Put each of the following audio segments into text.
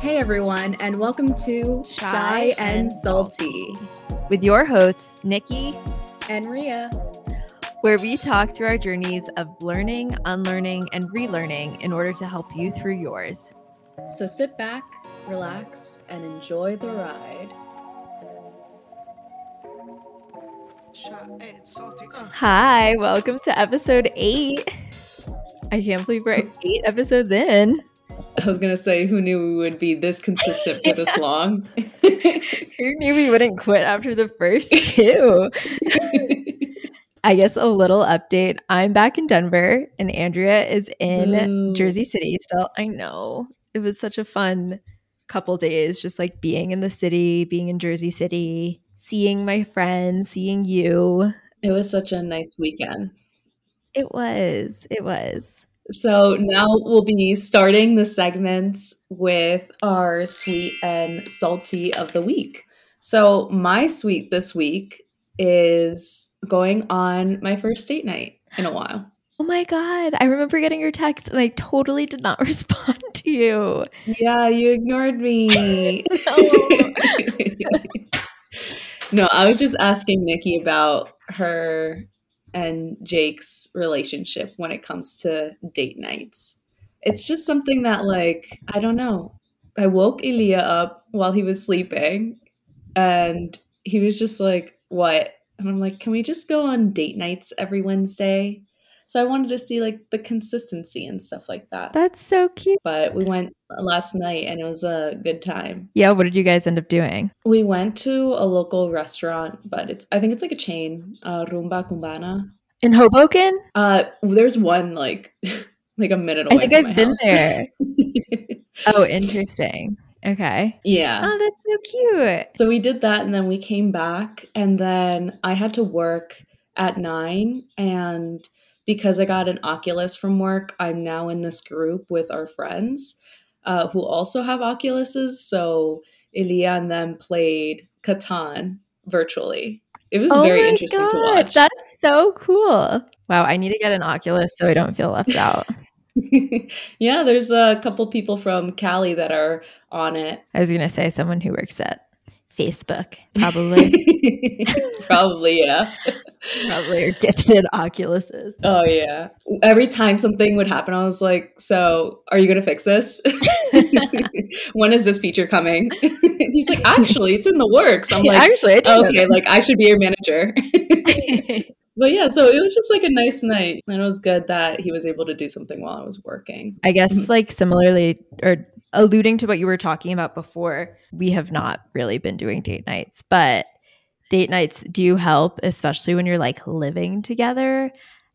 Hey everyone, and welcome to Shy and Salty with your hosts Nikki and Ria, where we talk through our journeys of learning, unlearning, and relearning in order to help you through yours. So sit back, relax, and enjoy the ride. Hi, welcome to episode 8. I can't believe we're 8 episodes in. I was going to say, who knew we would be this consistent for this long? Who knew we wouldn't quit after the first 2? I guess a little update. I'm back in Denver, and Andrea is in Jersey City still. I know. It was such a fun couple days, just like being in the city, being in Jersey City, seeing my friends, seeing you. It was such a nice weekend. It was. So now we'll be starting the segments with our sweet and salty of the week. So my sweet this week is going on my first date night in a while. Oh my God. I remember getting your text and I totally did not respond to you. Yeah, you ignored me. No, I was just asking Nikki about her and Jake's relationship when it comes to date nights. It's just something that, like, I don't know. I woke Elia up while he was sleeping and he was just like, what? And I'm like, can we just go on date nights every Wednesday? So I wanted to see like the consistency and stuff like that. That's so cute. But we went last night and it was a good time. Yeah. What did you guys end up doing? We went to a local restaurant, but I think it's like a chain, Rumba Cubana. In Hoboken? There's one like a minute away. I think I've been there. Oh, interesting. Okay. Yeah. Oh, that's so cute. So we did that and then we came back and then I had to work at 9, and because I got an Oculus from work, I'm now in this group with our friends who also have Oculuses. So Elia and them played Catan virtually. It was very interesting to watch. That's so cool. Wow, I need to get an Oculus so I don't feel left out. Yeah, there's a couple people from Cali that are on it. I was going to say someone who works at Facebook, probably. Probably, yeah. Probably are gifted Oculuses. Oh, yeah. Every time something would happen, I was like, so are you going to fix this? When is this feature coming? He's like, actually, it's in the works. I'm like, actually, okay, like I should be your manager. But yeah, so it was just like a nice night. And it was good that he was able to do something while I was working. I guess like similarly, or alluding to what you were talking about before, we have not really been doing date nights. But date nights do help, especially when you're like living together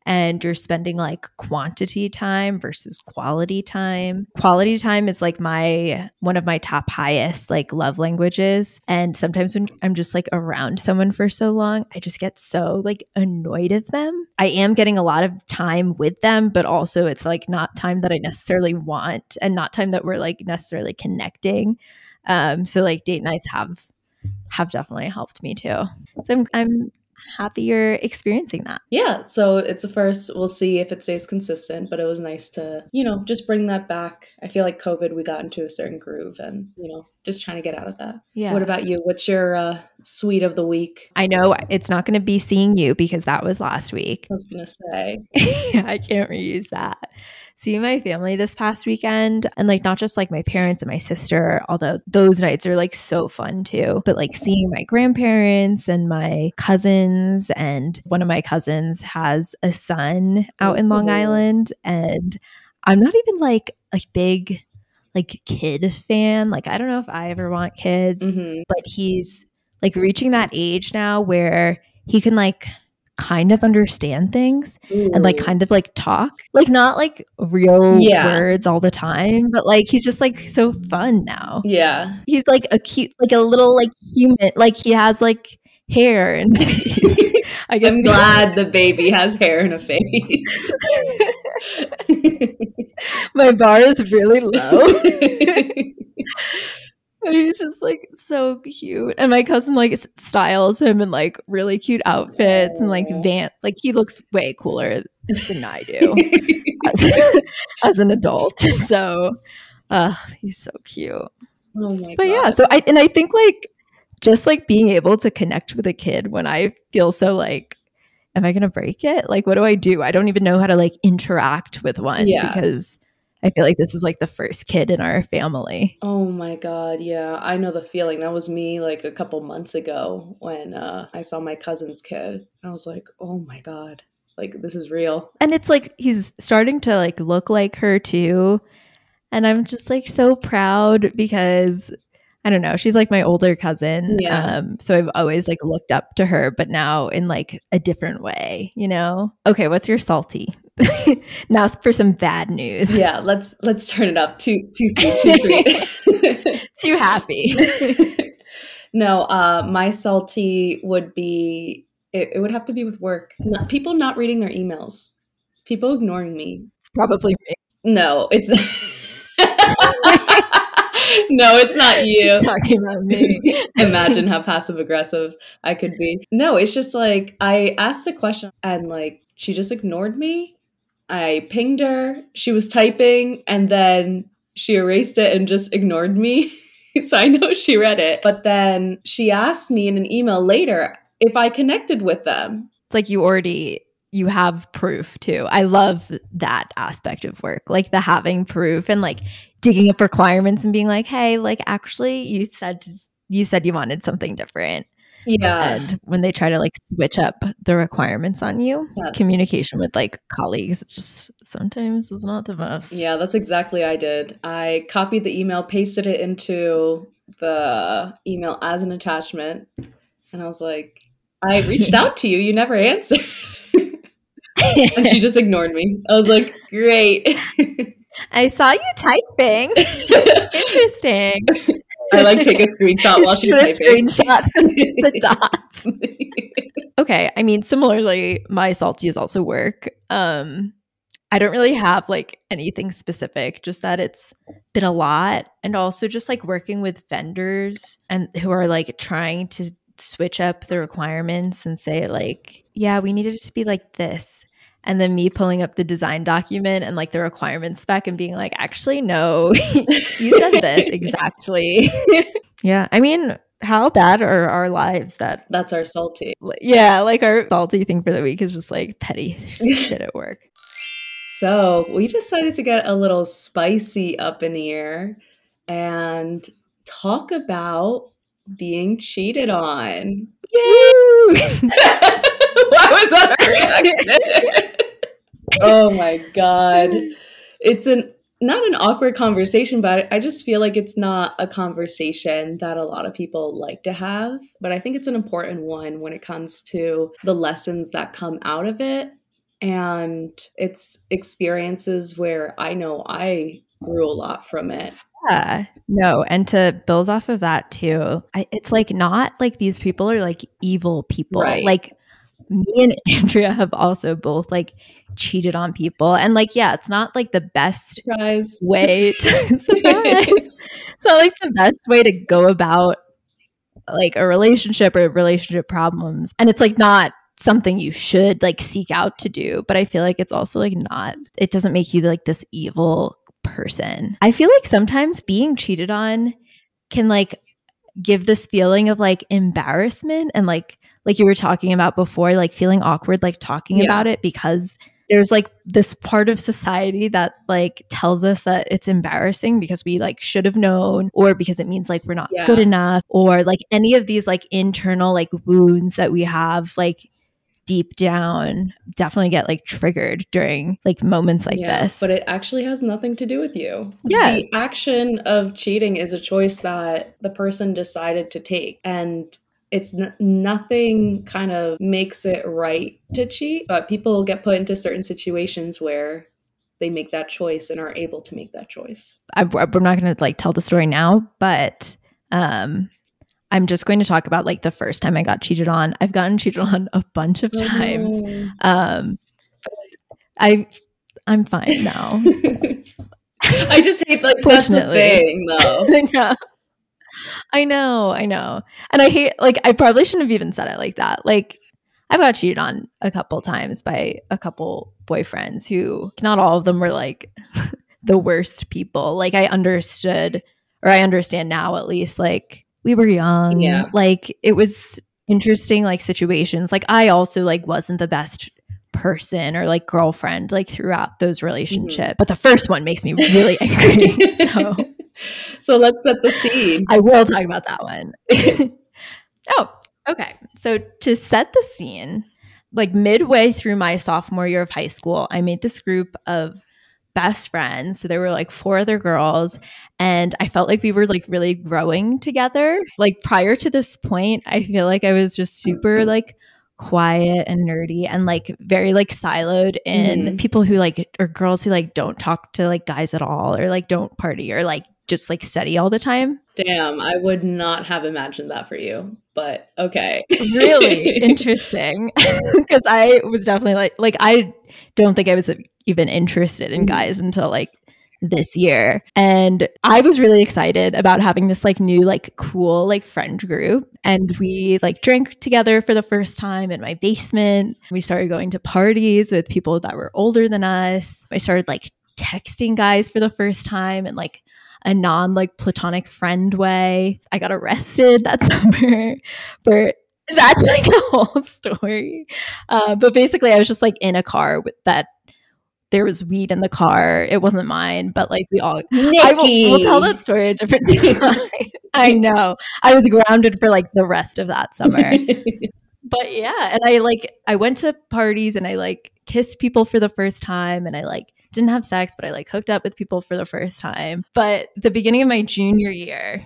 and you're spending like quantity time versus quality time. Quality time is like one of my top highest like love languages. And sometimes when I'm just like around someone for so long, I just get so like annoyed at them. I am getting a lot of time with them, but also it's like not time that I necessarily want and not time that we're like necessarily connecting. So like date nights have definitely helped me too. So I'm happy you're experiencing that. Yeah. So it's a first. We'll see if it stays consistent, but it was nice to, just bring that back. I feel like COVID, we got into a certain groove and, just trying to get out of that. Yeah. What about you? What's your sweet of the week? I know it's not going to be seeing you because that was last week. I was going to say. I can't reuse that. See my family this past weekend, and like not just like my parents and my sister, although those nights are like so fun too, but like seeing my grandparents and my cousins, and one of my cousins has a son out in Long Island, and I'm not even like a big like kid fan. Like I don't know if I ever want kids, but he's like reaching that age now where he can like kind of understand things and like kind of like talk, like not like real words all the time, but like he's just like so fun now. Yeah, he's like a cute, like a little like human, like he has like hair and I guess I'm glad the baby has hair and a face. My bar is really low. But he's just like so cute, and my cousin like styles him in like really cute outfits and like van. Like he looks way cooler than I do as an adult. So he's so cute. Oh my but God. Yeah, so I think like just like being able to connect with a kid when I feel so like, am I gonna break it? Like, what do? I don't even know how to like interact with one because I feel like this is like the first kid in our family. Oh my God. Yeah. I know the feeling. That was me like a couple months ago when I saw my cousin's kid. I was like, oh my God, like this is real. And it's like, he's starting to like look like her too. And I'm just like so proud because I don't know, she's like my older cousin. Yeah. So I've always like looked up to her, but now in like a different way, you know? Okay. What's your salty? Now for some bad news. Yeah, let's turn it up. Too sweet. Too happy. No, my salty would be it would have to be with work. People not reading their emails. People ignoring me. It's probably me. No, it's no, it's not you. She's talking about me. Imagine how passive aggressive I could be. No, it's just like I asked a question and like she just ignored me. I pinged her, she was typing, and then she erased it and just ignored me. So I know she read it. But then she asked me in an email later if I connected with them. It's like you have proof too. I love that aspect of work, like the having proof and like digging up requirements and being like, hey, like actually you said you wanted something different. Yeah. And when they try to like switch up the requirements on you, communication with like colleagues, it's just sometimes is not the most. Yeah, that's exactly I did. I copied the email, pasted it into the email as an attachment. And I was like, I reached out to you. You never answered. And she just ignored me. I was like, great. I saw you typing. Interesting. I like take a screenshot while she's typing. Screenshot the dots. Okay, I mean, similarly, my salty is also work. I don't really have like anything specific, just that it's been a lot, and also just like working with vendors and who are like trying to switch up the requirements and say like, yeah, we needed it to be like this. And then me pulling up the design document and like the requirements spec and being like, actually, no, you said this exactly. Yeah. I mean, how bad are our lives that that's our salty. Yeah. Like our salty thing for the week is just like petty shit at work. So we decided to get a little spicy up in here and talk about being cheated on. Yay! Why was that a reaction? Oh my God. It's not an awkward conversation, but I just feel like it's not a conversation that a lot of people like to have. But I think it's an important one when it comes to the lessons that come out of it. And it's experiences where I know I grew a lot from it. Yeah, no. And to build off of that too, it's like not like these people are like evil people. Right. Like me and Andrea have also both like cheated on people. And like, yeah, it's not like the best way to surprise. It's not like the best way to go about like a relationship or relationship problems. And it's like not something you should like seek out to do. But I feel like it's also like not, it doesn't make you like this evil person. I feel like sometimes being cheated on can like give this feeling of like embarrassment and like you were talking about before, like feeling awkward, like talking about it, because there's like this part of society that like tells us that it's embarrassing because we like should have known, or because it means like we're not good enough, or like any of these like internal like wounds that we have like deep down definitely get like triggered during like moments like this. But it actually has nothing to do with you. Yes. The action of cheating is a choice that the person decided to take, and it's nothing kind of makes it right to cheat, but people get put into certain situations where they make that choice and are able to make that choice. I'm not going to like tell the story now, but I'm just going to talk about like the first time I got cheated on. I've gotten cheated on a bunch of times. I'm fine now. I just hate like that's the thing though. I know. And I hate, like, I probably shouldn't have even said it like that. Like, I've got cheated on a couple times by a couple boyfriends who, not all of them were like the worst people. Like, I understood, or I understand now at least, like, we were young. Yeah. Like, it was interesting, like, situations. Like, I also, like, wasn't the best person or like girlfriend like throughout those relationships. Mm-hmm. But the first one makes me really angry. So let's set the scene. I will talk about that one. Okay. So to set the scene, like midway through my sophomore year of high school, I made this group of best friends. So there were like four other girls, and I felt like we were like really growing together. Like prior to this point, I feel like I was just super like quiet and nerdy and like very like siloed in people who like, or girls who like don't talk to like guys at all, or like don't party, or like just like study all the time. Damn, I would not have imagined that for you, but okay. Really interesting. Because I was definitely like I don't think I was even interested in guys until like this year. And I was really excited about having this like new, like cool, like friend group. And we like drank together for the first time in my basement. We started going to parties with people that were older than us. I started like texting guys for the first time and like a non like platonic friend way. I got arrested that summer for that's like a whole story. But basically I was just like in a car with that. There was weed in the car. It wasn't mine, but like we all, Nikki. We'll tell that story a different time. I know. I was grounded for like the rest of that summer. But yeah. And I went to parties and I like kissed people for the first time, and I like didn't have sex, but I like hooked up with people for the first time. But the beginning of my junior year,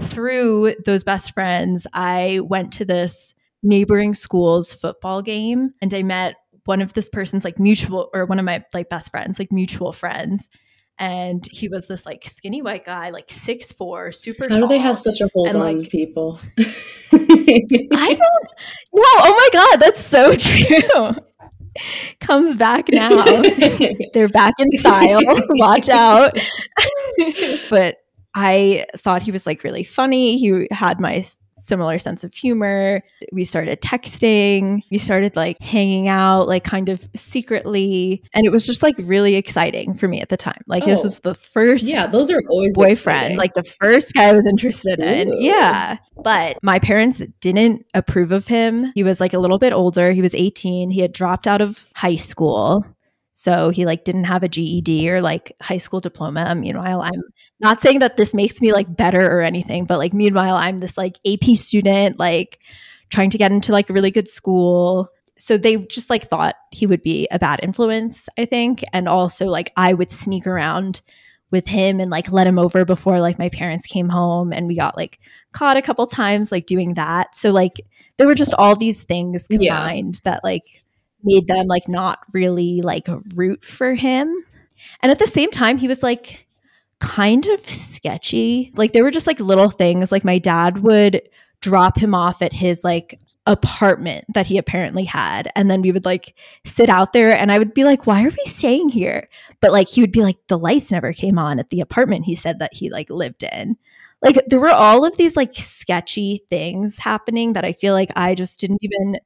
through those best friends, I went to this neighboring school's football game, and I met one of this person's like mutual, or one of my like best friends, like mutual friends. And he was this like skinny white guy, like 6'4", super tall. How do they have such a hold on like, people? I don't know. Oh my God, that's so true. Comes back now. They're back in style. Watch out. But I thought he was like really funny. He had my similar sense of humor. We started texting. We started like hanging out, like kind of secretly. And it was just like really exciting for me at the time. Like this was the first those are always boyfriend, exciting. Like the first guy I was interested in. Yeah. But my parents didn't approve of him. He was like a little bit older. He was 18. He had dropped out of high school. So he like didn't have a GED or like high school diploma. Meanwhile, I'm not saying that this makes me like better or anything, but like meanwhile, I'm this like AP student, like trying to get into like a really good school. So they just like thought he would be a bad influence, I think. And also like I would sneak around with him and like let him over before like my parents came home, and we got like caught a couple times like doing that. So like there were just all these things combined that like made them like not really like root for him. And at the same time, he was like kind of sketchy. Like there were just like little things. Like my dad would drop him off at his like apartment that he apparently had. And then we would like sit out there, and I would be like, why are we staying here? But like he would be like, the lights never came on at the apartment he said that he like lived in. Like there were all of these like sketchy things happening that I feel like I just didn't even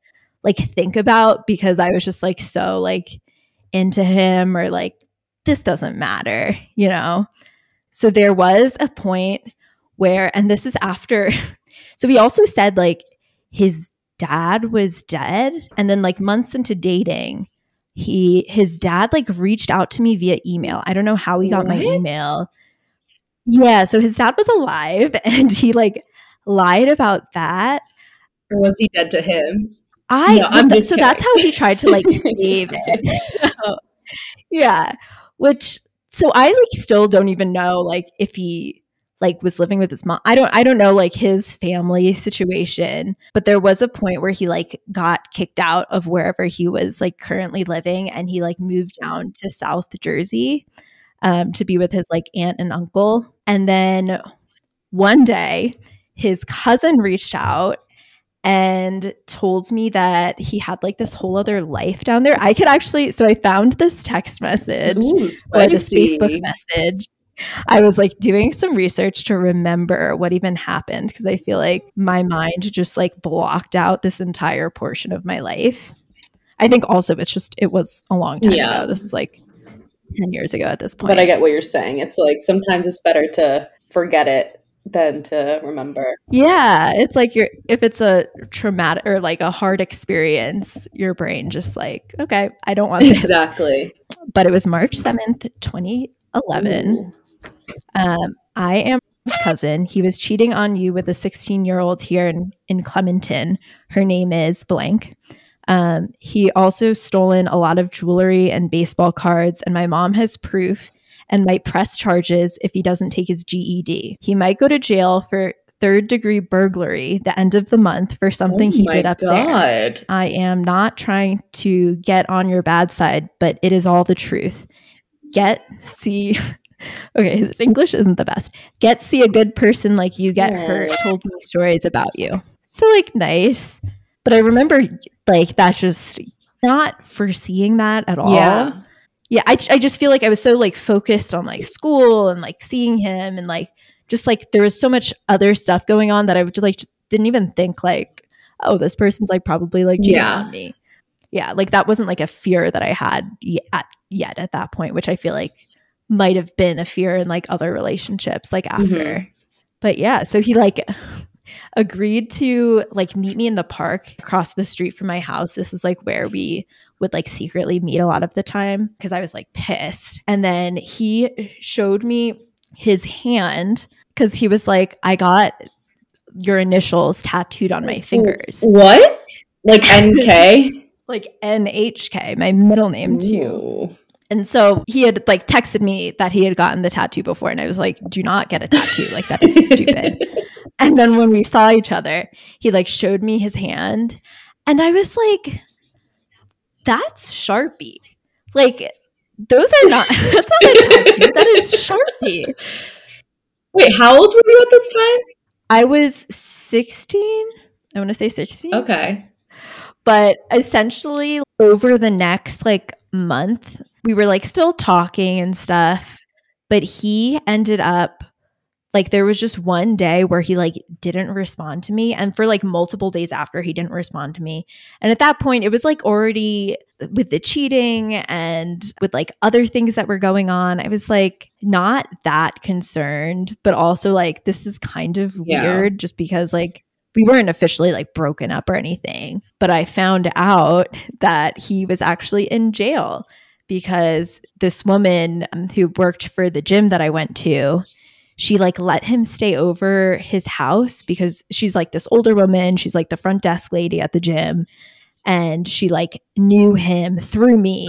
like think about, because I was just like so like into him, or like this doesn't matter, you know? So there was a point where, and this is after, so he also said like his dad was dead, and then like months into dating, his dad like reached out to me via email. I don't know how he got my email. Yeah, so his dad was alive, and he like lied about that. Or was he dead to him? No, that's how he tried to like save it. Yeah. So I like still don't even know like if he like was living with his mom. I don't know like his family situation, but there was a point where he like got kicked out of wherever he was like currently living, and he like moved down to South Jersey to be with his like aunt and uncle. And then one day his cousin reached out and told me that he had like this whole other life down there. I found this text message, or this Facebook message. I was like doing some research to remember what even happened because I feel like my mind just like blocked out this entire portion of my life. I think also it's just, it was a long time ago. This is like 10 years ago at this point. But I get what you're saying. It's like sometimes it's better to forget it than to remember. Yeah. It's like if it's a traumatic or like a hard experience, your brain just like, okay, I don't want this. Exactly. But it was March 7th, 2011. I am his cousin. He was cheating on you with a 16-year-old here in Clementon. Her name is blank. He also stolen a lot of jewelry and baseball cards, and my mom has proof and might press charges if he doesn't take his GED. He might go to jail for third degree burglary the end of the month for something he did up there. I am not trying to get on your bad side, but it is all the truth. Okay, his English isn't the best. See a good person like you get hurt. Told me stories about you. So like nice. But I remember like that just not foreseeing that at all. Yeah. I just feel like I was so like focused on like school and like seeing him and like just like there was so much other stuff going on that I would like just didn't even think like, oh, this person's like probably like cheating on me. Yeah. Like that wasn't like a fear that I had yet at that point, which I feel like might have been a fear in like other relationships like after. But yeah, so he like agreed to like meet me in the park across the street from my house. This is like where we would like secretly meet a lot of the time because I was like pissed. And then he showed me his hand because he was like, I got your initials tattooed on my fingers. What? Like NK? Like NHK, my middle name too. And so he had like texted me that he had gotten the tattoo before. And I was like, do not get a tattoo. Like that is stupid. And then when we saw each other, he like showed me his hand. And I was like, that's Sharpie. Like those are not, that's not a tattoo. That is Sharpie. Wait, how old were you at this time? I was 16. I want to say 16. Okay. But essentially over the next like month, we were like still talking and stuff, but he ended up like there was just one day where he like didn't respond to me. And for like multiple days after he didn't respond to me. And at that point, it was like already with the cheating and with like other things that were going on. I was like not that concerned, but also like this is kind of weird just because like we weren't officially like broken up or anything. But I found out that he was actually in jail. Because this woman who worked for the gym that I went to, she like let him stay over his house because she's like this older woman. She's like the front desk lady at the gym. And she like knew him through me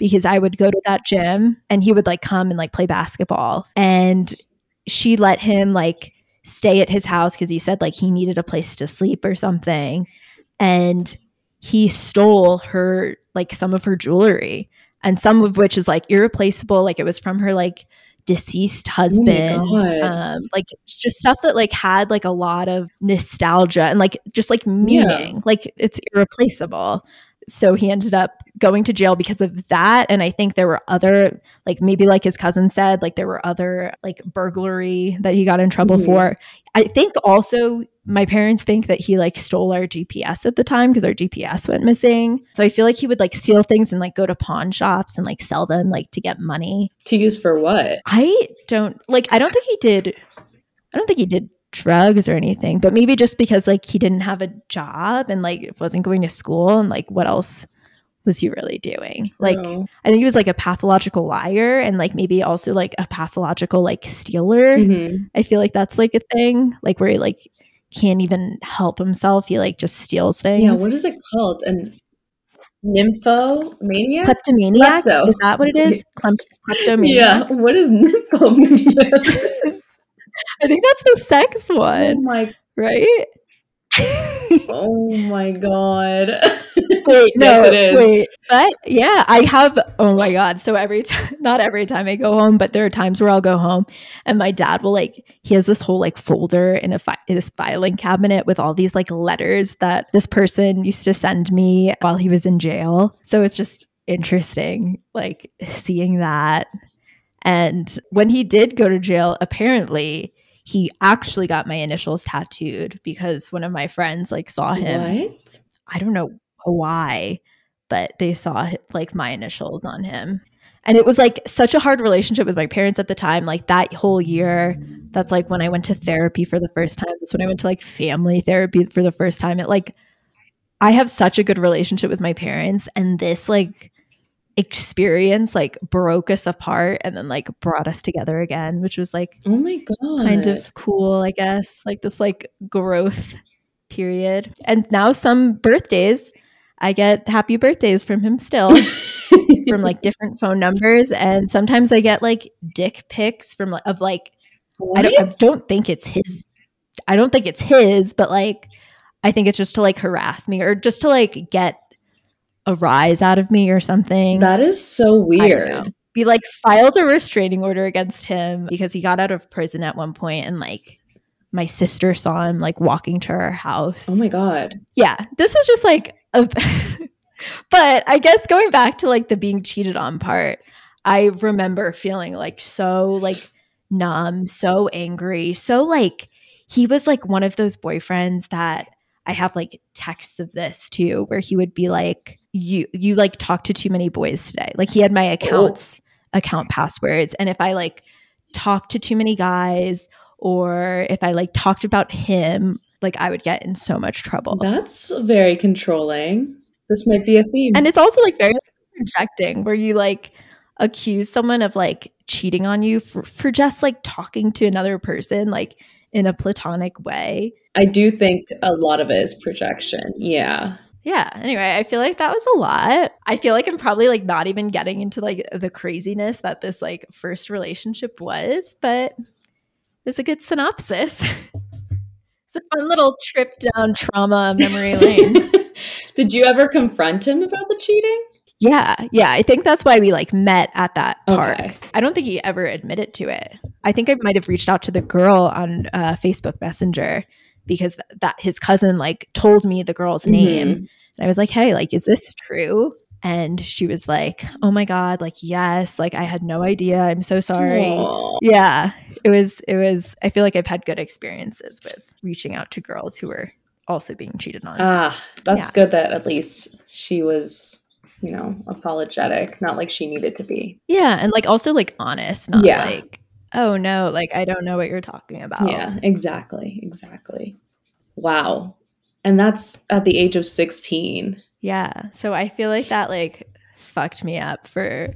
because I would go to that gym and he would like come and like play basketball. And she let him like stay at his house because he said like he needed a place to sleep or something. And he stole her, like some of her jewelry. And some of which is like irreplaceable. Like it was from her like deceased husband. Like it's just stuff that like had like a lot of nostalgia and like just like meaning. Like it's irreplaceable. So he ended up going to jail because of that. And I think there were other like maybe like his cousin said like there were other like burglary that he got in trouble for. I think also my parents think that he like stole our GPS at the time because our GPS went missing. So I feel like he would like steal things and like go to pawn shops and like sell them like to get money. To use for what? I don't think he did drugs or anything, but maybe just because like he didn't have a job and like wasn't going to school and like what else was he really doing? Like I think he was like a pathological liar and like maybe also like a pathological like stealer. I feel like that's like a thing like where he like can't even help himself. He like just steals things. Yeah, what is it called? An nymphomaniac? Kleptomaniac? Klepto. Is that what it is? Kleptomaniac? Yeah, what is nymphomaniac? I think that's the sex one. Oh my, right? Oh my god. Wait, no, yes, it is. Wait. But yeah, I have, oh my god. So not every time I go home, but there are times where I'll go home and my dad will like, he has this whole like folder in this filing cabinet with all these like letters that this person used to send me while he was in jail. So it's just interesting like seeing that. And when he did go to jail, apparently he actually got my initials tattooed because one of my friends like saw him. What? I don't know why, but they saw like my initials on him. And it was like such a hard relationship with my parents at the time. Like that whole year, that's like when I went to therapy for the first time. That's when I went to like family therapy for the first time. It like, I have such a good relationship with my parents, and this like experience like broke us apart and then like brought us together again, which was like, oh my God, kind of cool, I guess, like this like growth period. And now some birthdays, I get happy birthdays from him still from like different phone numbers. And sometimes I get like dick pics from of like, I don't think it's his, but like, I think it's just to like harass me or just to like get a rise out of me or something. That is so weird. We like filed a restraining order against him because he got out of prison at one point, and like my sister saw him like walking to her house. Oh my God. Yeah. This is just like a but I guess going back to like the being cheated on part, I remember feeling like so like numb, so angry, so like he was like one of those boyfriends that I have like texts of this too, where he would be like, you like talk to too many boys today. Like he had my account passwords. And if I like talked to too many guys, or if I like talked about him, like I would get in so much trouble. That's very controlling. This might be a theme. And it's also like very rejecting, where you like accuse someone of like cheating on you for just like talking to another person, like in a platonic way. I do think a lot of it is projection. Yeah. Yeah. Anyway, I feel like that was a lot. I feel like I'm probably like not even getting into like the craziness that this like first relationship was, but it's a good synopsis. It's a fun little trip down trauma memory lane. Did you ever confront him about the cheating? Yeah. Yeah. I think that's why we like met at that park. Okay. I don't think he ever admitted to it. I think I might have reached out to the girl on Facebook Messenger because that his cousin like told me the girl's name. And I was like, hey, like, is this true? And she was like, oh my God, like, yes, like I had no idea. I'm so sorry. Aww. Yeah. It was I feel like I've had good experiences with reaching out to girls who were also being cheated on. Good that at least she was, you know, apologetic, not like she needed to be. Yeah. And like also like honest, not like, oh no, like I don't know what you're talking about. Yeah, exactly. Wow. And that's at the age of 16. Yeah. So I feel like that like fucked me up for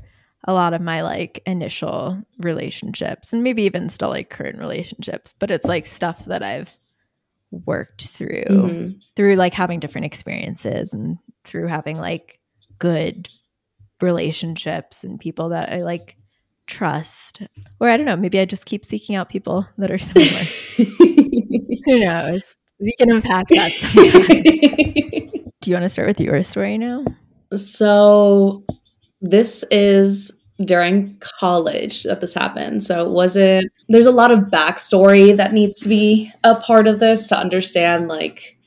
a lot of my like initial relationships, and maybe even still like current relationships, but it's like stuff that I've worked through, through like having different experiences and through having like good relationships and people that I like trust. Or I don't know, maybe I just keep seeking out people that are similar. Who knows? We can unpack that sometime. Do you want to start with your story now? So this is during college that this happened. So it wasn't, there's a lot of backstory that needs to be a part of this to understand like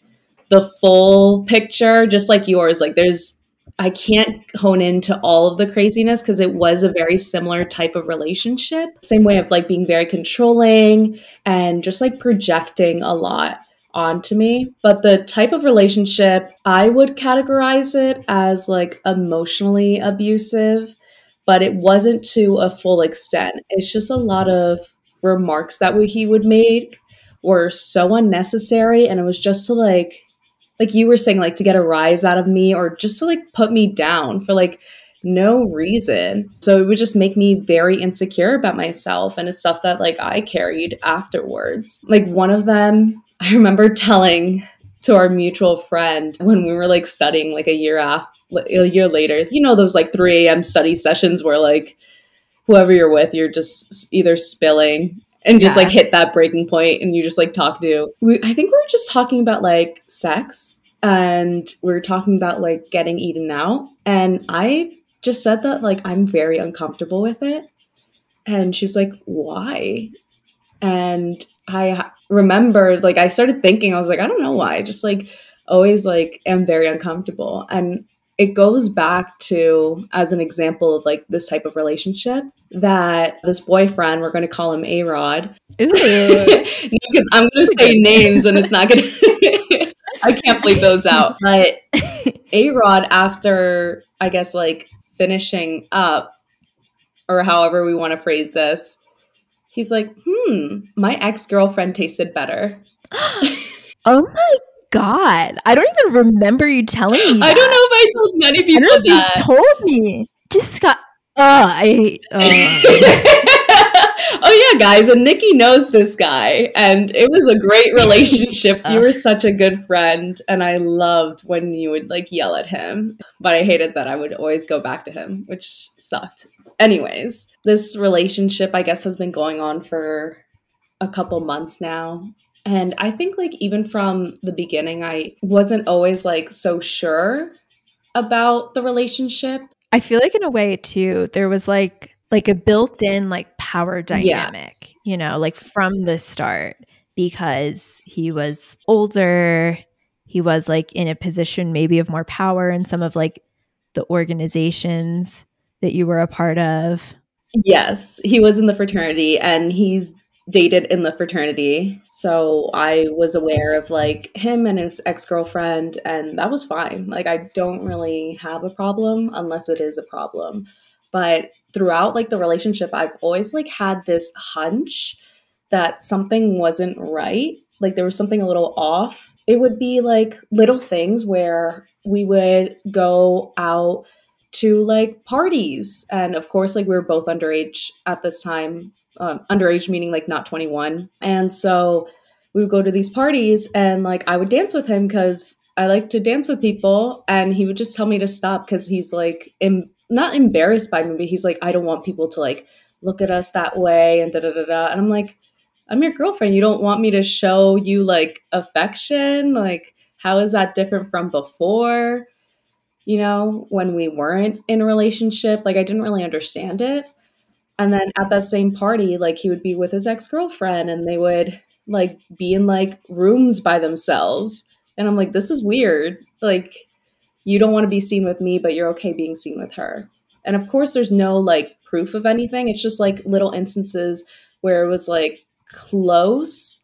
the full picture, just like yours. Like I can't hone into all of the craziness because it was a very similar type of relationship. Same way of like being very controlling and just like projecting a lot onto me. But the type of relationship, I would categorize it as like emotionally abusive, but it wasn't to a full extent. It's just a lot of remarks that he would make were so unnecessary. And it was just to like you were saying, like to get a rise out of me or just to like put me down for like no reason. So it would just make me very insecure about myself. And it's stuff that like I carried afterwards. Like one of them, I remember telling to our mutual friend when we were like studying like a year later, you know, those like 3 a.m. study sessions where like whoever you're with, you're just either spilling and just like hit that breaking point and you just like talk to. I think we were just talking about like sex, and we were talking about like getting eaten out. And I just said that like I'm very uncomfortable with it. And she's like, why? And I remembered like I started thinking, I was like, I don't know why. I just like always like am very uncomfortable. And it goes back to, as an example of like this type of relationship, that this boyfriend, we're going to call him A-Rod. Ooh. Because I'm going to say names and it's not going to, I can't bleep those out. But A-Rod, after, I guess, like finishing up, or however we want to phrase this, he's like, my ex-girlfriend tasted better. Oh my God. I don't even remember you telling me that. I don't know if I told many people that. I don't know if you told me. Just got, Oh yeah, guys. And Nikki knows this guy. And it was a great relationship. You were such a good friend. And I loved when you would like yell at him. But I hated that I would always go back to him, which sucked. Anyways, this relationship, I guess, has been going on for a couple months now. And I think like even from the beginning, I wasn't always like so sure about the relationship. I feel like in a way too, there was like a built-in like power dynamic, yes, you know, like from the start, because he was older, he was like in a position maybe of more power in some of like the organizations that you were a part of. Yes, he was in the fraternity and he's dated in the fraternity. So I was aware of like him and his ex-girlfriend, and that was fine. Like I don't really have a problem unless it is a problem. But throughout like the relationship, I've always like had this hunch that something wasn't right. Like there was something a little off. It would be like little things where we would go out to like parties. And of course, like we were both underage at this time. Underage meaning like not 21. And so we would go to these parties and like I would dance with him because I like to dance with people, and he would just tell me to stop because he's like not embarrassed by me, but he's like, I don't want people to like look at us that way and da da da da. And I'm like, I'm your girlfriend. You don't want me to show you like affection? Like how is that different from before? You know, when we weren't in a relationship, like I didn't really understand it. And then at that same party, like he would be with his ex-girlfriend and they would like be in like rooms by themselves. And I'm like, this is weird. Like you don't want to be seen with me, but you're okay being seen with her. And of course there's no like proof of anything. It's just like little instances where it was like close,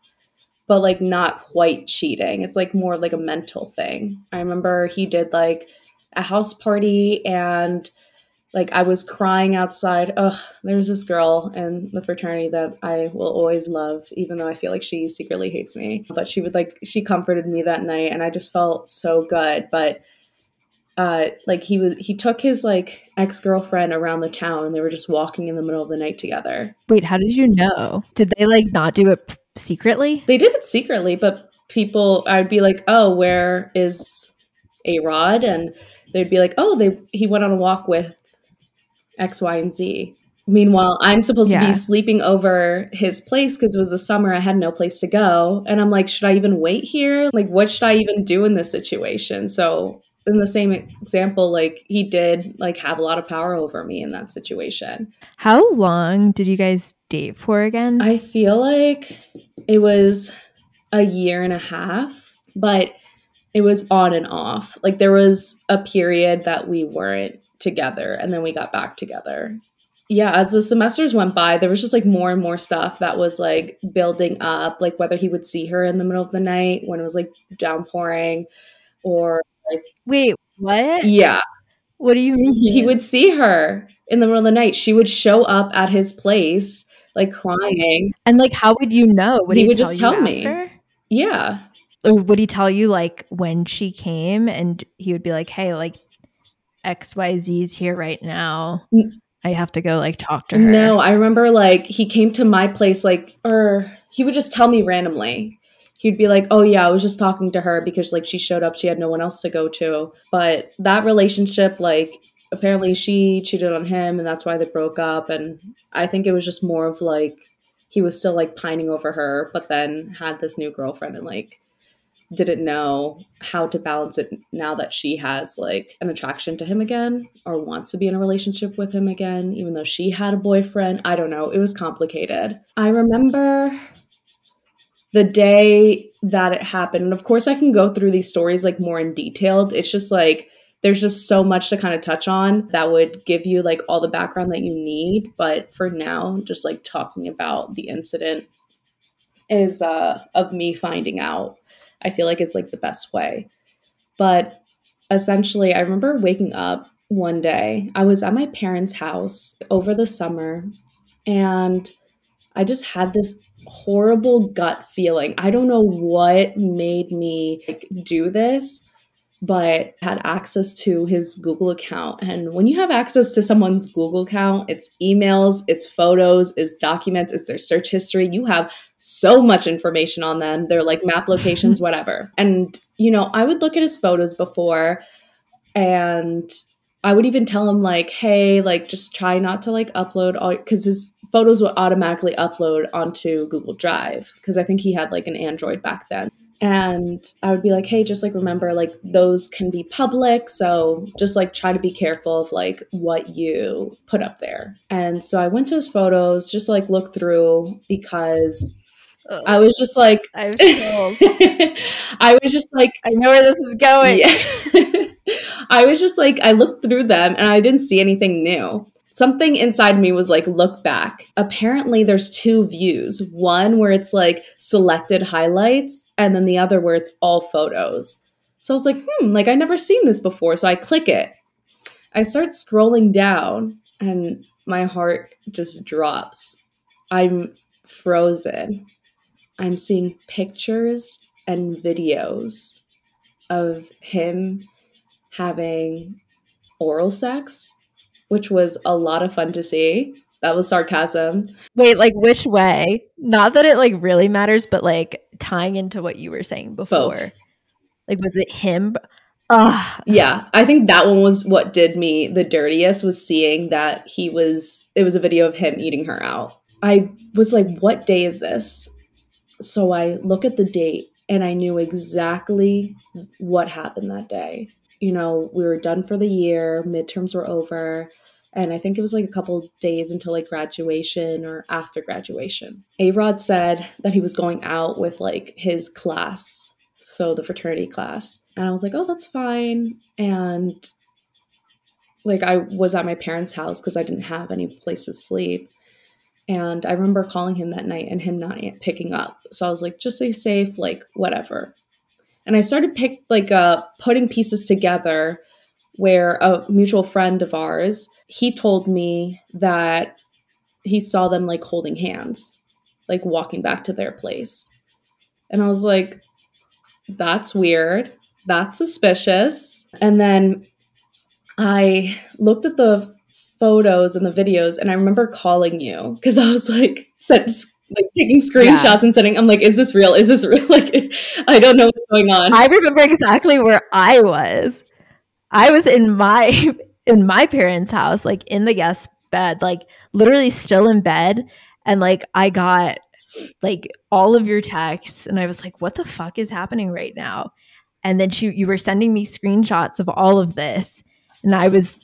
but like not quite cheating. It's like more like a mental thing. I remember he did like a house party and like I was crying outside. Ugh, there's this girl in the fraternity that I will always love, even though I feel like she secretly hates me. But she comforted me that night, and I just felt so good. But like he took his like ex-girlfriend around the town, and they were just walking in the middle of the night together. Wait, how did you know? Did they like not do it secretly? They did it secretly, but people, I'd be like, oh, where is A-Rod? And they'd be like, oh, he went on a walk with X, Y, and Z. Meanwhile, I'm supposed to be sleeping over his place because it was the summer. I had no place to go. And I'm like, should I even wait here? Like, what should I even do in this situation? So in the same example, like he did like have a lot of power over me in that situation. How long did you guys date for again? I feel like it was a year and a half, but it was on and off. Like there was a period that we weren't together, and then we got back together. Yeah, as the semesters went by, there was just like more and more stuff that was like building up, like whether he would see her in the middle of the night when it was like downpouring, or like, wait, what? Yeah. What do you mean? He would see her in the middle of the night. She would show up at his place like crying. And like, how would you know? Would he would tell just tell me after? Yeah. Or would he tell you like when she came and he would be like, hey, like XYZ's here right now. I have to go like talk to her. No, I remember like he came to my place like, or he would just tell me randomly. He'd be like, oh yeah, I was just talking to her because like she showed up. She had no one else to go to. But that relationship, like apparently she cheated on him and that's why they broke up. And I think it was just more of like, he was still like pining over her, but then had this new girlfriend and like didn't know how to balance it now that she has like an attraction to him again or wants to be in a relationship with him again, even though she had a boyfriend. I don't know. It was complicated. I remember the day that it happened. And of course I can go through these stories like more in detail. It's just like there's just so much to kind of touch on that would give you like all the background that you need. But for now, just like talking about the incident is of me finding out, I feel like is like the best way. But essentially, I remember waking up one day. I was at my parents' house over the summer, and I just had this horrible gut feeling. I don't know what made me like, do this, but had access to his Google account. And when you have access to someone's Google account, it's emails, it's photos, it's documents, it's their search history. You have so much information on them. They're like map locations, whatever. And, you know, I would look at his photos before, and I would even tell him like, hey, like just try not to like upload all, because his photos would automatically upload onto Google Drive, because I think he had like an Android back then. And I would be like, hey, just like remember, like those can be public. So just like try to be careful of like what you put up there. And so I went to his photos, just like look through, because I was just like, I have chills. I was just like, I know where this is going. Yeah. I was just like, I looked through them and I didn't see anything new. Something inside me was like, look back. Apparently there's two views. One where it's like selected highlights, and then the other where it's all photos. So I was like, like I never seen this before. So I click it. I start scrolling down and my heart just drops. I'm frozen. I'm seeing pictures and videos of him having oral sex, which was a lot of fun to see. That was sarcasm. Wait, like which way? Not that it like really matters, but like tying into what you were saying before. Both. Like, was it him? Ugh. Yeah, I think that one was what did me the dirtiest, was seeing that it was a video of him eating her out. I was like, what day is this? So I look at the date and I knew exactly what happened that day. You know, we were done for the year, midterms were over. And I think it was like a couple days until like graduation or after graduation. A-Rod said that he was going out with like his class, so the fraternity class. And I was like, oh, that's fine. And like I was at my parents' house because I didn't have any place to sleep. And I remember calling him that night and him not picking up. So I was like, just stay safe, like whatever. And I started putting pieces together where a mutual friend of ours, he told me that he saw them like holding hands, like walking back to their place. And I was like, that's weird. That's suspicious. And then I looked at the photos and the videos, and I remember calling you because I was like, like taking screenshots and sending, I'm like, is this real? Is this real? Like, I don't know what's going on. I remember exactly where I was. I was in my parents' house, like in the guest bed, like literally still in bed. And like, I got like all of your texts and I was like, what the fuck is happening right now? And then you were sending me screenshots of all of this. And I was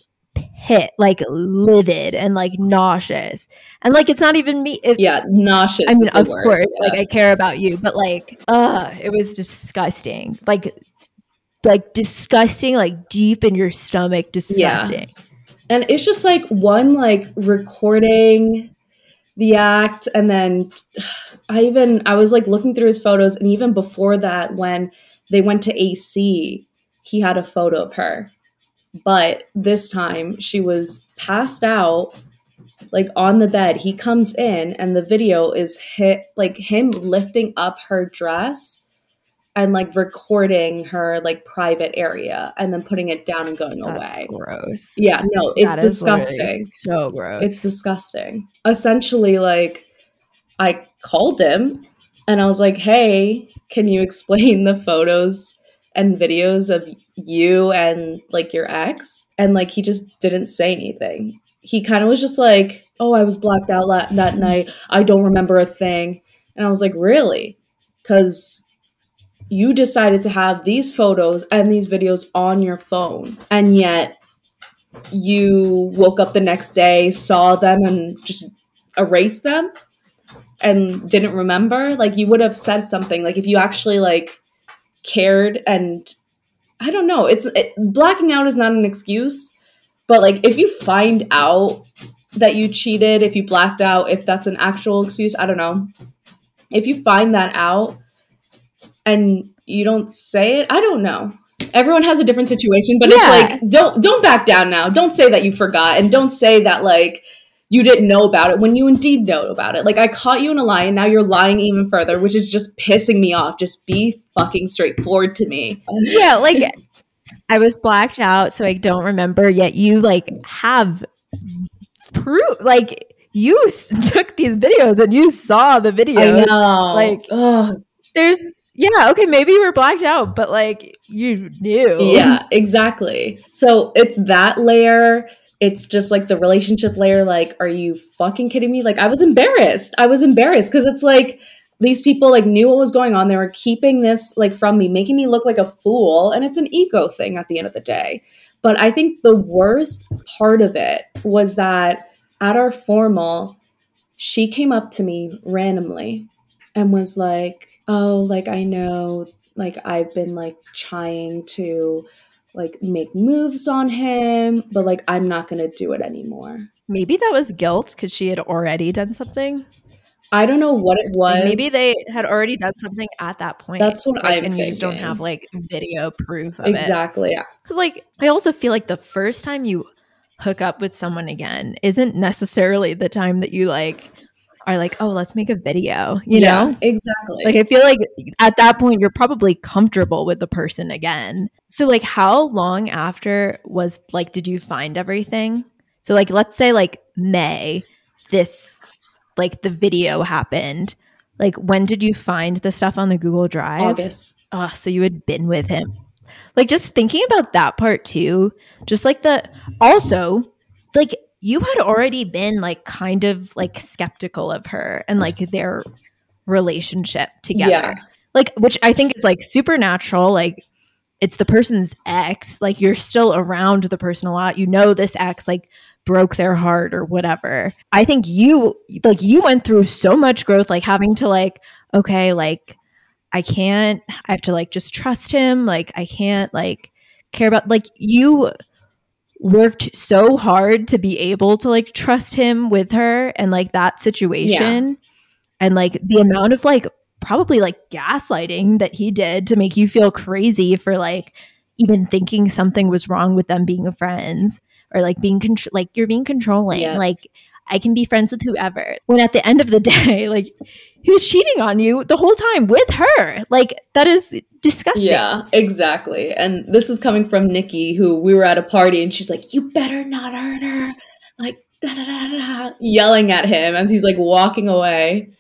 like livid and like nauseous, and like it's not even me, it's, nauseous, I mean, of course, like I care about you, but like it was disgusting, like disgusting, like deep in your stomach disgusting. And it's just like one, like recording the act. And then I was like looking through his photos, and even before that, when they went to AC, he had a photo of her. But this time she was passed out, like on the bed. He comes in and the video is him lifting up her dress and like recording her like private area and then putting it down and going away. Gross. Yeah, no, it's disgusting. So gross. It's disgusting. Essentially, like I called him and I was like, hey, can you explain the photos and videos of you and like your ex? And like he just didn't say anything. He kind of was just like, oh, I was blacked out that night, I don't remember a thing. And I was like, really? Because you decided to have these photos and these videos on your phone, and yet you woke up the next day, saw them, and just erased them and didn't remember. Like you would have said something, like if you actually like cared and I don't know. Blacking out is not an excuse, but like if you find out that you cheated, if you blacked out, if that's an actual excuse, I don't know. If you find that out and you don't say it, I don't know. Everyone has a different situation, but it's like, don't back down now. Don't say that you forgot, and don't say that like you didn't know about it when you indeed know about it. Like, I caught you in a lie, and now you're lying even further, which is just pissing me off. Just be fucking straightforward to me. Yeah, like I was blacked out, so I don't remember, yet you like have proof. Like, you took these videos and you saw the videos. I know. Like, ugh. Yeah, okay, maybe you were blacked out, but like you knew. Yeah, exactly. So it's that layer. It's just like the relationship layer. Like, are you fucking kidding me? Like, I was embarrassed. Because it's like these people like knew what was going on. They were keeping this like from me, making me look like a fool. And it's an ego thing at the end of the day. But I think the worst part of it was that at our formal, she came up to me randomly and was like, oh, like, I know, like, I've been, like, trying to, like, make moves on him, but, like, I'm not going to do it anymore. Maybe that was guilt because she had already done something. I don't know what it was. Like, maybe they had already done something at that point. That's what I'm thinking. And you just don't have, like, video proof of it. Exactly, yeah. Because, like, I also feel like the first time you hook up with someone again isn't necessarily the time that you, like, are like, oh, let's make a video, you know? Exactly. Like, I feel like at that point, you're probably comfortable with the person again. So like, how long after was like, did you find everything? So like, let's say like May, this, like the video happened. Like, when did you find the stuff on the Google Drive? August. Oh, so you had been with him. Like, just thinking about that part too, just like also you had already been like kind of like skeptical of her and like their relationship together. Yeah. Like, which I think is like supernatural. Like, it's the person's ex. Like, you're still around the person a lot. You know, this ex like broke their heart or whatever. I think you went through so much growth, like having to like, okay, like I have to like just trust him. Like, I can't like care about like you worked so hard to be able to like trust him with her and like that situation and like the amount of like probably like gaslighting that he did to make you feel crazy for like even thinking something was wrong with them being friends or like being like you're being controlling. Yeah. Like, I can be friends with whoever, when at the end of the day, like, he was cheating on you the whole time with her. Like, that is disgusting. Yeah, exactly. And this is coming from Nikki, who we were at a party and she's like, you better not hurt her. Like, da da da da, yelling at him as he's like walking away.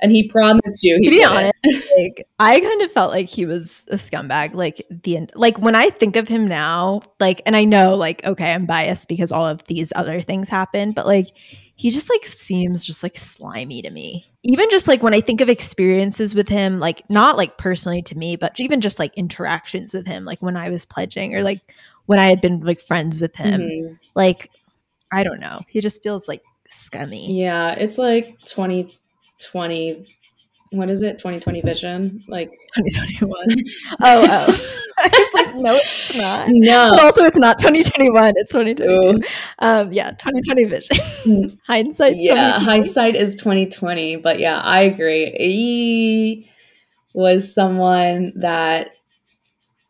And he promised you. To be honest, like, I kind of felt like he was a scumbag. Like, the end. Like, when I think of him now, like, and I know, like, okay, I'm biased because all of these other things happened, but like, he just like seems just like slimy to me. Even just like when I think of experiences with him, like not like personally to me, but even just like interactions with him, like when I was pledging or like when I had been like friends with him, mm-hmm. like, I don't know. He just feels like scummy. Yeah, it's like 2020 vision, like 2021. oh I was like, no, it's not. No, but also it's not 2021, it's 2022. Yeah, 2020 vision. Hindsight is 2020. But yeah, I agree, he was someone that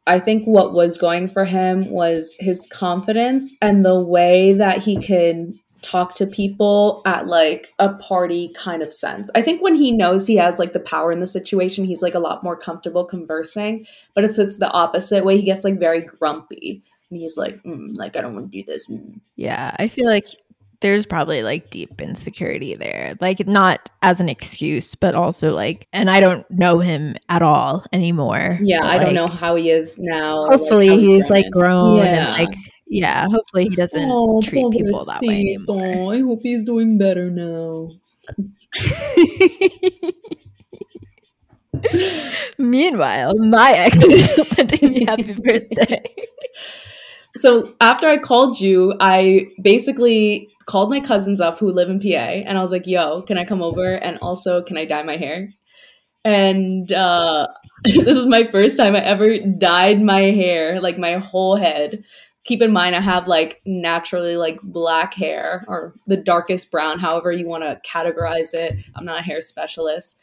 I think what was going for him was his confidence and the way that he could talk to people at like a party kind of sense. I think when he knows he has like the power in the situation, he's like a lot more comfortable conversing. But if it's the opposite way, he gets like very grumpy and he's like, like, I don't want to do this. Yeah, I feel like there's probably like deep insecurity there, like not as an excuse, but also like, and I don't know him at all anymore. Yeah, but, I don't know how he is now. Hopefully like, he's like grown and like, yeah, hopefully he doesn't treat people that way anymore. I hope he's doing better now. Meanwhile, my ex is still sending me happy birthday. So after I called you, I basically called my cousins up who live in PA. And I was like, yo, can I come over? And also, can I dye my hair? And This is my first time I ever dyed my hair, like my whole head. Keep in mind, I have like naturally like black hair or the darkest brown, however you want to categorize it. I'm not a hair specialist.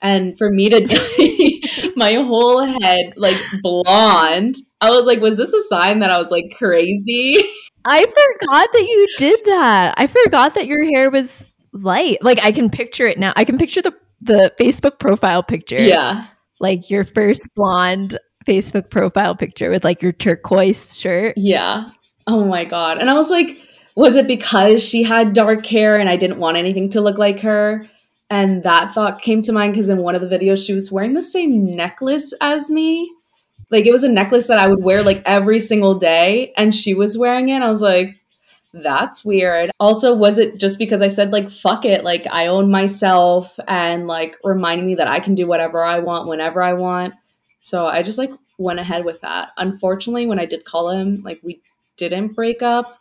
And for me to dye my whole head like blonde, I was like, was this a sign that I was like crazy? I forgot that you did that. I forgot that your hair was light. Like I can picture it now. I can picture the Facebook profile picture. Yeah. Like your first blonde Facebook profile picture with like your turquoise shirt. Yeah. Oh my God. And I was like, was it because she had dark hair and I didn't want anything to look like her? And that thought came to mind because in one of the videos, she was wearing the same necklace as me. Like it was a necklace that I would wear like every single day and she was wearing it. And I was like, that's weird. Also, was it just because I said like, fuck it, like I own myself and like reminding me that I can do whatever I want, whenever I want. So I just like went ahead with that. Unfortunately, when I did call him, like we didn't break up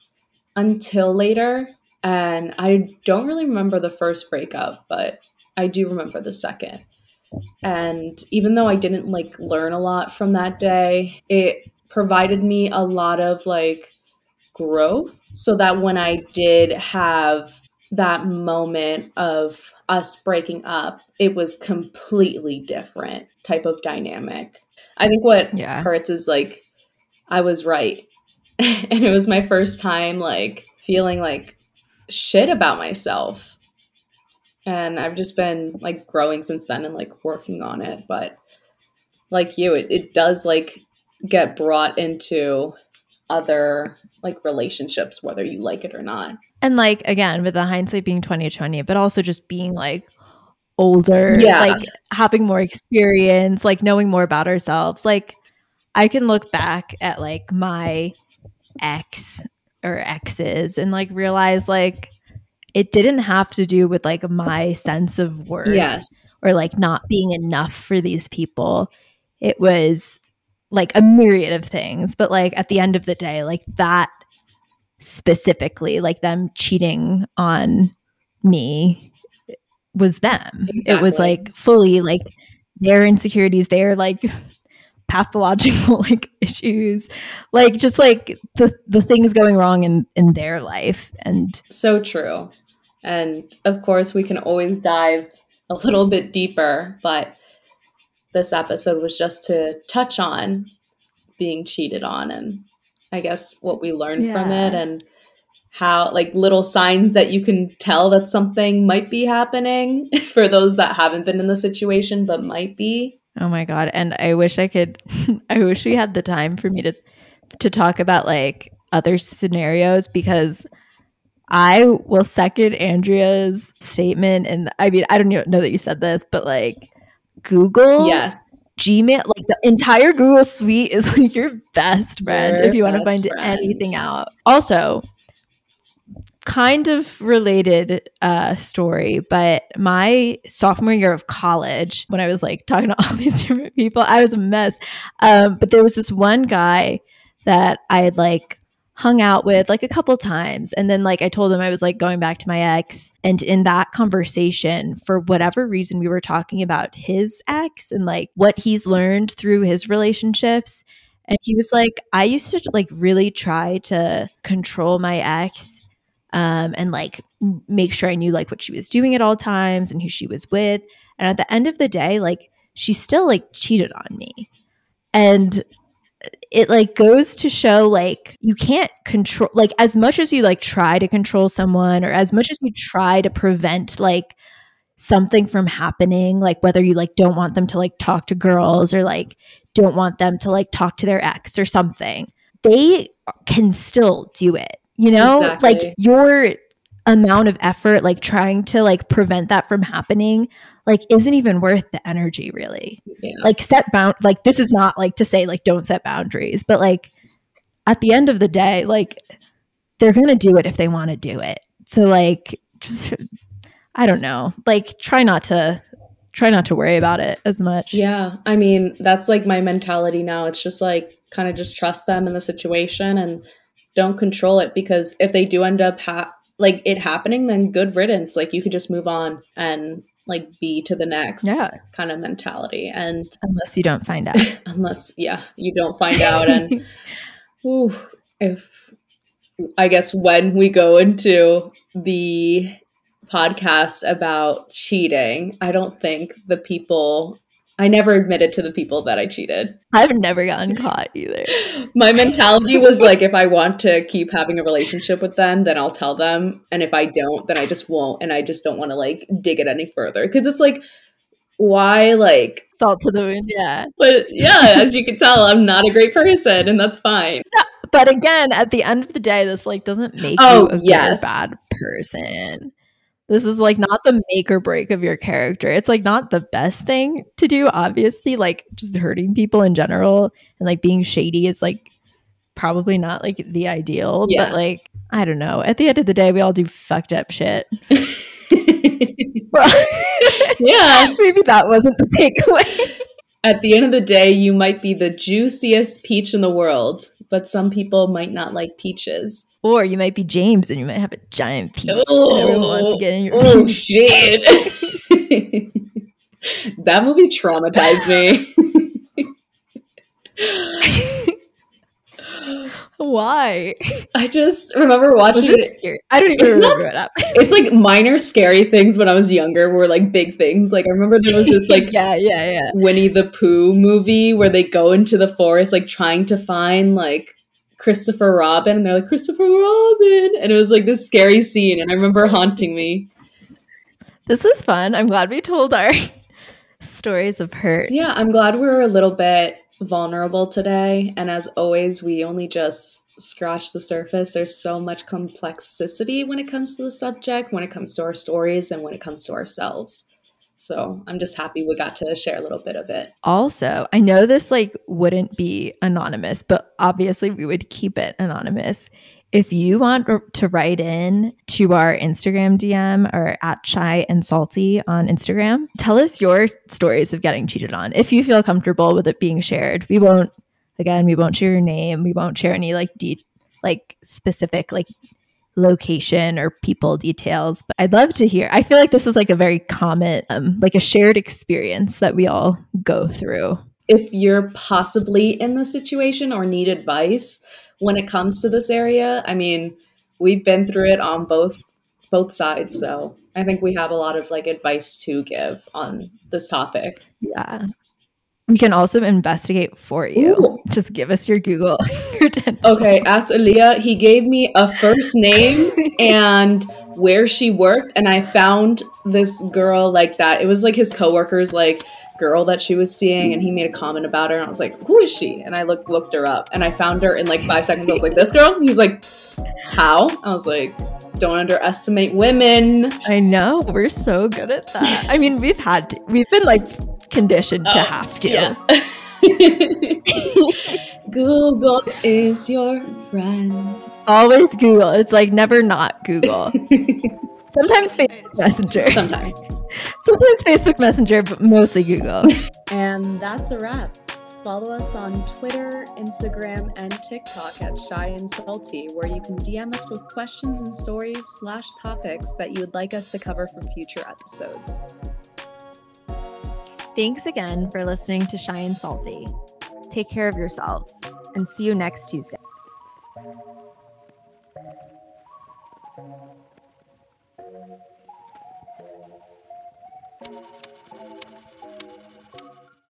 until later. And I don't really remember the first breakup, but I do remember the second. And even though I didn't like learn a lot from that day, it provided me a lot of like growth so that when I did have that moment of us breaking up, it was completely different type of dynamic. I think what hurts is like, I was right. And it was my first time like feeling like shit about myself. And I've just been like growing since then and like working on it. But like you, it does like get brought into other like relationships, whether you like it or not. And like, again, with the hindsight being 20/20, but also just being like older, like having more experience, like knowing more about ourselves. Like I can look back at like my ex or exes and like realize like it didn't have to do with like my sense of worth or like not being enough for these people. It was like a myriad of things. But like at the end of the day, like that specifically, like them cheating on me was them. Exactly. It was like fully like their insecurities, their like pathological like issues, like just like the things going wrong in their life. And so true. And of course we can always dive a little bit deeper, but this episode was just to touch on being cheated on and I guess what we learned from it and how like little signs that you can tell that something might be happening for those that haven't been in the situation but might be. Oh my God. And I wish I could, I wish we had the time for me to talk about like other scenarios, because I will second Andrea's statement. And I mean, I don't even know that you said this, but like Google, Gmail, like the entire Google suite is like your best friend if you want to find anything out. Also, kind of related story, but my sophomore year of college, when I was like talking to all these different people, I was a mess. But there was this one guy that I had like hung out with like a couple times. And then like I told him I was like going back to my ex. And in that conversation, for whatever reason, we were talking about his ex and like what he's learned through his relationships. And he was like, I used to like really try to control my ex and like make sure I knew like what she was doing at all times and who she was with. And at the end of the day, like she still like cheated on me. And it like goes to show like you can't control, like as much as you like try to control someone or as much as you try to prevent like something from happening, like whether you like don't want them to like talk to girls or like don't want them to like talk to their ex or something, they can still do it. You know, like your amount of effort, like trying to like prevent that from happening, like isn't even worth the energy really. Yeah. Like like this is not like to say like don't set boundaries, but like at the end of the day, like they're going to do it if they want to do it. So like just, I don't know, like try not to worry about it as much. Yeah. I mean, that's like my mentality now. It's just like kind of just trust them in the situation and don't control it, because if they do end up like it happening, then good riddance. Like you could just move on and like be to the next kind of mentality. And unless you don't find out, you don't find out. And I guess when we go into the podcast about cheating, I don't think the people, I never admitted to the people that I cheated. I've never gotten caught either. My mentality was like, if I want to keep having a relationship with them, then I'll tell them. And if I don't, then I just won't. And I just don't want to like dig it any further. Because it's like, why like... Salt to the wound, yeah. But yeah, as you can tell, I'm not a great person and that's fine. No, but again, at the end of the day, this like doesn't make you a good or bad person. This is like not the make or break of your character. It's like not the best thing to do, obviously. Like just hurting people in general and like being shady is like probably not like the ideal. Yeah. But like, I don't know. At the end of the day, we all do fucked up shit. Yeah. Maybe that wasn't the takeaway. At the end of the day, you might be the juiciest peach in the world, but some people might not like peaches. Or you might be James and you might have a giant piece that everyone wants to get in your shit. That movie traumatized me. Why? I just remember watching it. Scary? I don't even remember it up. It's like minor scary things when I was younger were like big things. Like I remember there was this like Winnie the Pooh movie where they go into the forest like trying to find like Christopher Robin, and they're like, Christopher Robin, and it was like this scary scene, and I remember haunting me. This is fun. I'm glad we told our stories of hurt. Yeah, I'm glad we were a little bit vulnerable today, and as always, we only just scratched the surface. There's so much complexity when it comes to the subject, when it comes to our stories, and when it comes to ourselves. So I'm just happy we got to share a little bit of it. Also, I know this like wouldn't be anonymous, but obviously we would keep it anonymous. If you want to write in to our Instagram DM or at Shy and Salty on Instagram, tell us your stories of getting cheated on. If you feel comfortable with it being shared, we won't share your name. We won't share any like specific like location or people details, but I'd love to hear. I feel like this is like a very common, like a shared experience that we all go through. If you're possibly in the situation or need advice when it comes to this area, I mean, we've been through it on both sides. So I think we have a lot of like advice to give on this topic. Yeah. We can also investigate for you. Ooh. Just give us your Google credentials. Okay, ask Elia. He gave me a first name and where she worked, and I found this girl like that. It was like his coworker's like girl that she was seeing, and he made a comment about her, and I was like, who is she? And I looked her up, and I found her in like 5 seconds. I was like, this girl? And he was like, how? I was like, don't underestimate women. I know. We're so good at that. I mean, we've been like conditioned to have to. Yeah. Google is your friend. Always Google. It's like never not Google. Sometimes Facebook Messenger. Sometimes Facebook Messenger, but mostly Google. And that's a wrap. Follow us on Twitter, Instagram, and TikTok at Shy and Salty, where you can DM us with questions and stories / topics that you would like us to cover for future episodes. Thanks again for listening to Shy and Salty. Take care of yourselves, and see you next Tuesday.